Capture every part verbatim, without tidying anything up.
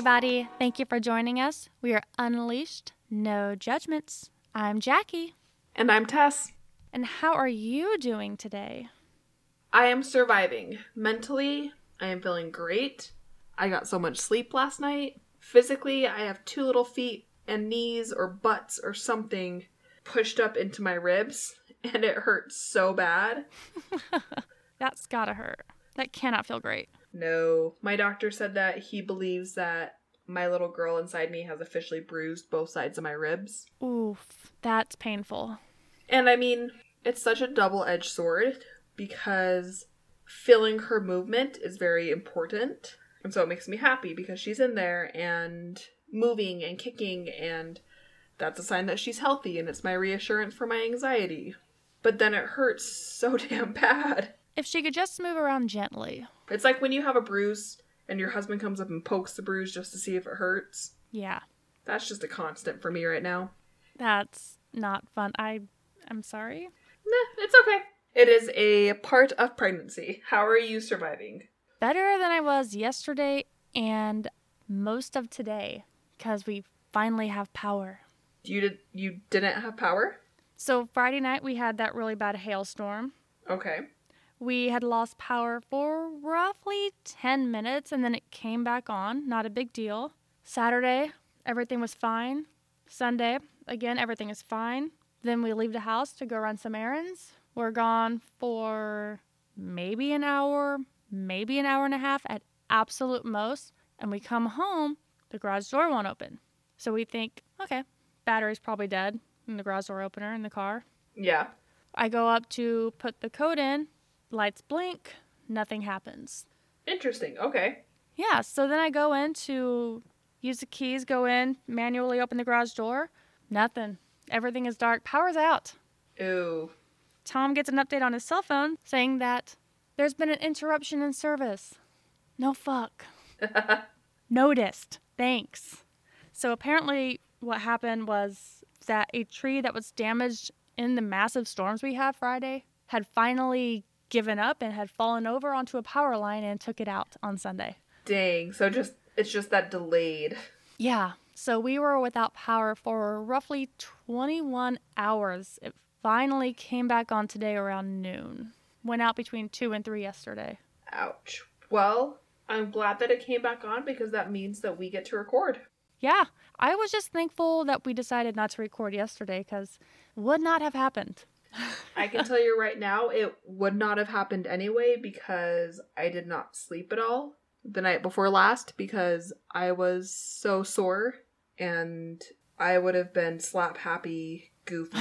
everybody. Thank you for joining us. We are Unleashed, No Judgments. I'm Jackie. And I'm Tess. And how are you doing today? I am surviving. Mentally, I am feeling great. I got so much sleep last night. Physically, I have two little feet and knees or butts or something pushed up into my ribs, and it hurts so bad. That's gotta hurt. That cannot feel great. No. My doctor said that he believes that my little girl inside me has officially bruised both sides of my ribs. Oof. That's painful. And I mean, it's such a double-edged sword because feeling her movement is very important. And so it makes me happy because she's in there and moving and kicking, and that's a sign that she's healthy, and it's my reassurance for my anxiety. But then it hurts so damn bad. If she could just move around gently. It's like when you have a bruise and your husband comes up and pokes the bruise just to see if it hurts. Yeah. That's just a constant for me right now. That's not fun. I, I'm sorry. Nah, it's okay. It is a part of pregnancy. How are you surviving? Better than I was yesterday and most of today because we finally have power. You did, you didn't have power? So Friday night we had that really bad hailstorm. Okay. We had lost power for roughly ten minutes, and then it came back on. Not a big deal. Saturday, everything was fine. Sunday, again, everything is fine. Then we leave the house to go run some errands. We're gone for maybe an hour, maybe an hour and a half at absolute most. And we come home, the garage door won't open. So we think, okay, battery's probably dead in the garage door opener in the car. Yeah. I go up to put the code in. Lights blink, nothing happens. Interesting, okay. Yeah, so then I go in to use the keys, go in, manually open the garage door. Nothing. Everything is dark. Power's out. Ew. Tom gets an update on his cell phone saying that there's been an interruption in service. No fuck. Noticed. Thanks. So apparently what happened was that a tree that was damaged in the massive storms we had Friday had finally given up and had fallen over onto a power line and took it out on Sunday. Dang. So just it's just that delayed. Yeah. So we were without power for roughly twenty-one hours. It finally came back on today around noon. Went out between two and three yesterday. Ouch. Well, I'm glad that it came back on because that means that we get to record. Yeah. I was just thankful that we decided not to record yesterday because it would not have happened. I can tell you right now, it would not have happened anyway because I did not sleep at all the night before last because I was so sore and I would have been slap happy, goofy,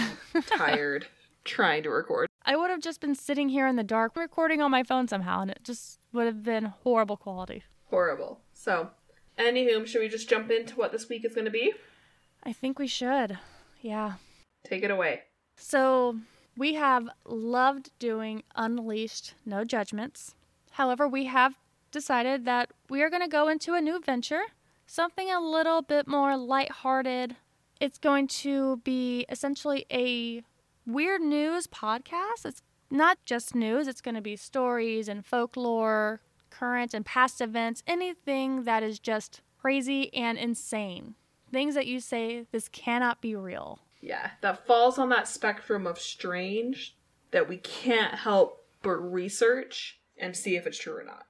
tired, trying to record. I would have just been sitting here in the dark recording on my phone somehow, and it just would have been horrible quality. Horrible. So, anywho, should we just jump into what this week is going to be? I think we should. Yeah. Take it away. So, we have loved doing Unleashed No Judgments. However, we have decided that we are going to go into a new venture, something a little bit more lighthearted. It's going to be essentially a weird news podcast. It's not just news. It's going to be stories and folklore, current and past events, anything that is just crazy and insane. Things that you say, this cannot be real. Yeah, that falls on that spectrum of strange that we can't help but research and see if it's true or not.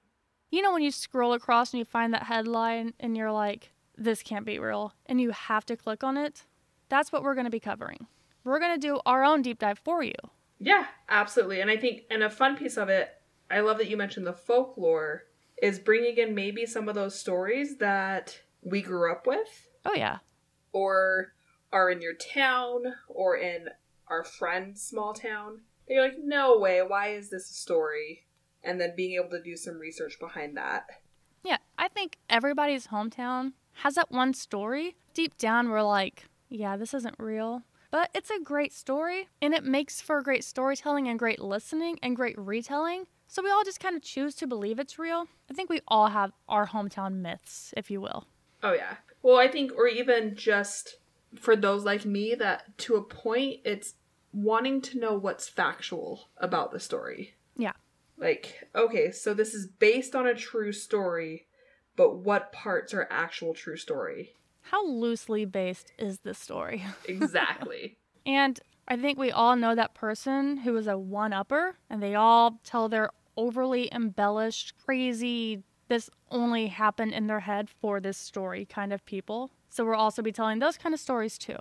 You know when you scroll across and you find that headline and you're like, this can't be real, and you have to click on it? That's what we're going to be covering. We're going to do our own deep dive for you. Yeah, absolutely. And I think, and a fun piece of it, I love that you mentioned the folklore, is bringing in maybe some of those stories that we grew up with. Oh, yeah. Or are in your town or in our friend's small town. They're like, no way, why is this a story? And then being able to do some research behind that. Yeah, I think everybody's hometown has that one story. Deep down, we're like, yeah, this isn't real. But it's a great story, and it makes for great storytelling and great listening and great retelling. So we all just kind of choose to believe it's real. I think we all have our hometown myths, if you will. Oh, yeah. Well, I think, or even just for those like me, that to a point, it's wanting to know what's factual about the story. Yeah. Like, okay, so this is based on a true story, but what parts are actual true story? How loosely based is this story? Exactly. And I think we all know that person who is a one-upper, and they all tell their overly embellished, crazy, this only happened in their head for this story kind of people. So we'll also be telling those kind of stories too.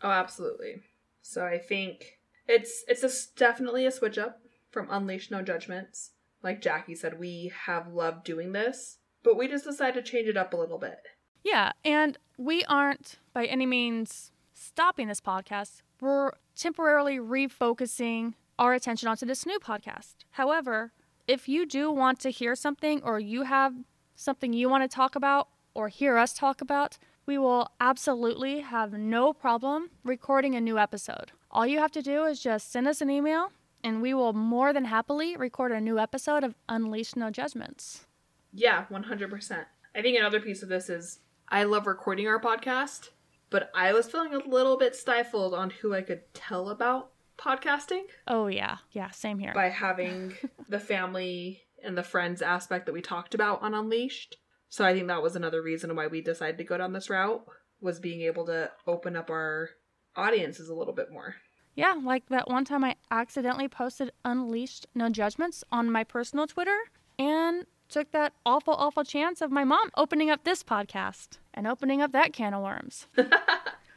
Oh, absolutely. So I think it's it's a, definitely a switch up from Unleashed No Judgments. Like Jackie said, we have loved doing this, but we just decided to change it up a little bit. Yeah, and we aren't by any means stopping this podcast. We're temporarily refocusing our attention onto this new podcast. However, if you do want to hear something or you have something you want to talk about or hear us talk about, we will absolutely have no problem recording a new episode. All you have to do is just send us an email, and we will more than happily record a new episode of Unleashed No Judgments. Yeah, one hundred percent. I think another piece of this is I love recording our podcast, but I was feeling a little bit stifled on who I could tell about podcasting. Oh, yeah. Yeah, same here. By having the family and the friends aspect that we talked about on Unleashed. So I think that was another reason why we decided to go down this route, was being able to open up our audiences a little bit more. Yeah, like that one time I accidentally posted Unleashed No Judgments on my personal Twitter and took that awful, awful chance of my mom opening up this podcast and opening up that can of worms.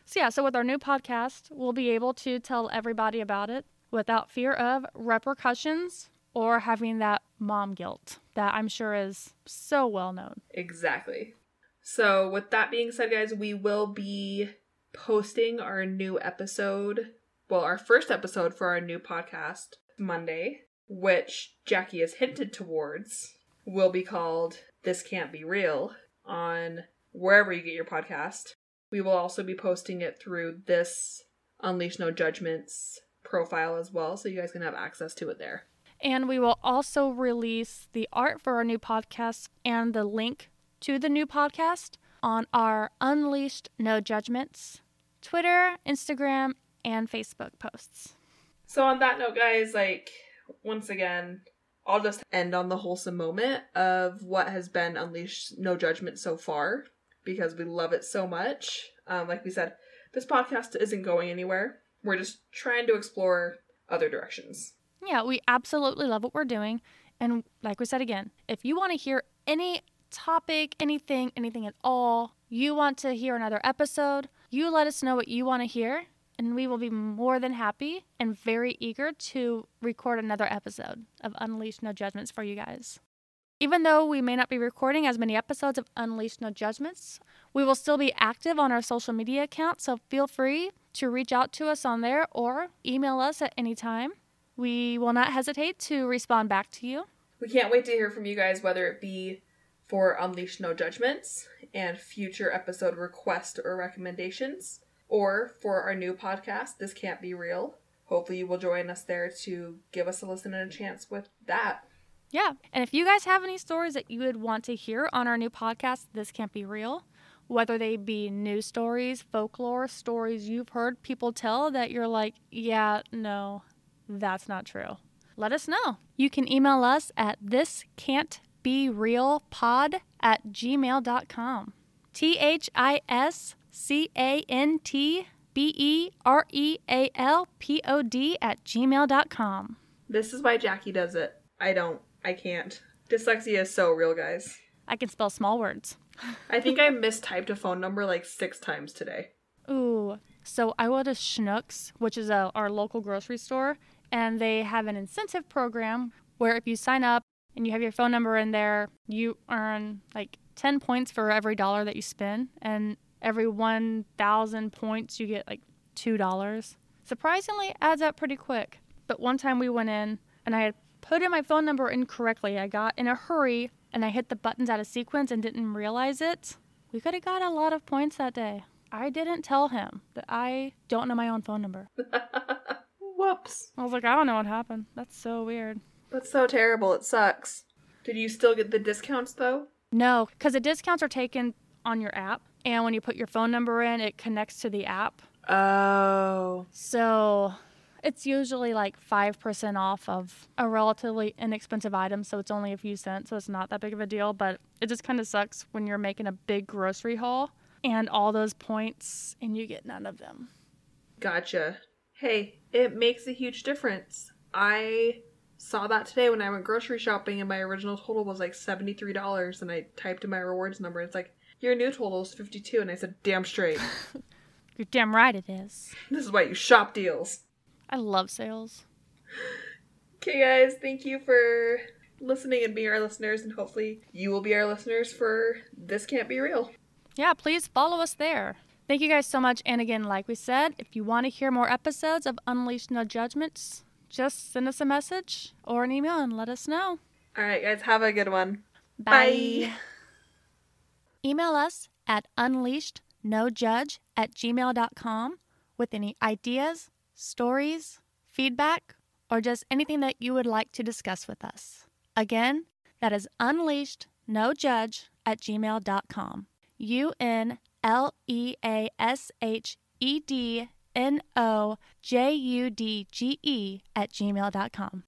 So yeah, so with our new podcast, we'll be able to tell everybody about it without fear of repercussions or having that mom guilt that I'm sure is so well known. Exactly. So with that being said, guys, we will be posting our new episode, well, our first episode for our new podcast Monday, which Jackie has hinted towards will be called This Can't Be Real on wherever you get your podcast. We will also be posting it through this Unleash No Judgments profile as well, so you guys can have access to it there. And we will also release the art for our new podcast and the link to the new podcast on our Unleashed No Judgments Twitter, Instagram, and Facebook posts. So on that note, guys, like, once again, I'll just end on the wholesome moment of what has been Unleashed No Judgment so far, because we love it so much. Um, like we said, this podcast isn't going anywhere. We're just trying to explore other directions. Yeah, we absolutely love what we're doing. And like we said again, if you want to hear any topic, anything, anything at all, you want to hear another episode, you let us know what you want to hear, and we will be more than happy and very eager to record another episode of Unleashed No Judgments for you guys. Even though we may not be recording as many episodes of Unleashed No Judgments, we will still be active on our social media accounts, so feel free to reach out to us on there or email us at any time. We will not hesitate to respond back to you. We can't wait to hear from you guys, whether it be for Unleash No Judgments and future episode requests or recommendations, or for our new podcast, This Can't Be Real. Hopefully you will join us there to give us a listen and a chance with that. Yeah, and if you guys have any stories that you would want to hear on our new podcast, This Can't Be Real, whether they be new stories, folklore, stories you've heard people tell that you're like, yeah, no, that's not true, let us know. You can email us at thiscan'tberealpod at gmail dot com. T H I S C A N T B E R E A L P O D at gmail dot com. This is why Jackie does it. I don't. I can't. Dyslexia is so real, guys. I can spell small words. I think I mistyped a phone number like six times today. Ooh. So I went to Schnucks, which is a, our local grocery store, and they have an incentive program where if you sign up and you have your phone number in there, you earn like ten points for every dollar that you spend, and every one thousand points you get like two dollars. Surprisingly, adds up pretty quick. But one time we went in, and I had put in my phone number incorrectly. I got in a hurry, and I hit the buttons out of sequence and didn't realize it. We could have got a lot of points that day. I didn't tell him that I don't know my own phone number. Whoops. I was like, I don't know what happened. That's so weird. That's so terrible. It sucks. Did you still get the discounts, though? No, because the discounts are taken on your app. And when you put your phone number in, it connects to the app. Oh. So It's usually like five percent off of a relatively inexpensive item, so it's only a few cents, so it's not that big of a deal. But it just kind of sucks when you're making a big grocery haul and all those points and you get none of them. Gotcha. Hey, it makes a huge difference. I saw that today when I went grocery shopping and my original total was like seventy-three dollars, and I typed in my rewards number and it's like, your new total is fifty-two, and I said, damn straight. You're damn right it is. This is why you shop deals. I love sales. Okay, guys, thank you for listening and being our listeners, and hopefully you will be our listeners for This Can't Be Real. Yeah, please follow us there. Thank you guys so much. And again, like we said, if you want to hear more episodes of Unleashed No Judgments, just send us a message or an email and let us know. All right, guys, have a good one. Bye. Bye. Email us at unleashed no judge at gmail dot com with any ideas, stories, feedback, or just anything that you would like to discuss with us. Again, that is unleashed no judge at gmail dot com. U N L E A S H E D N O J U D G E at gmail dot com.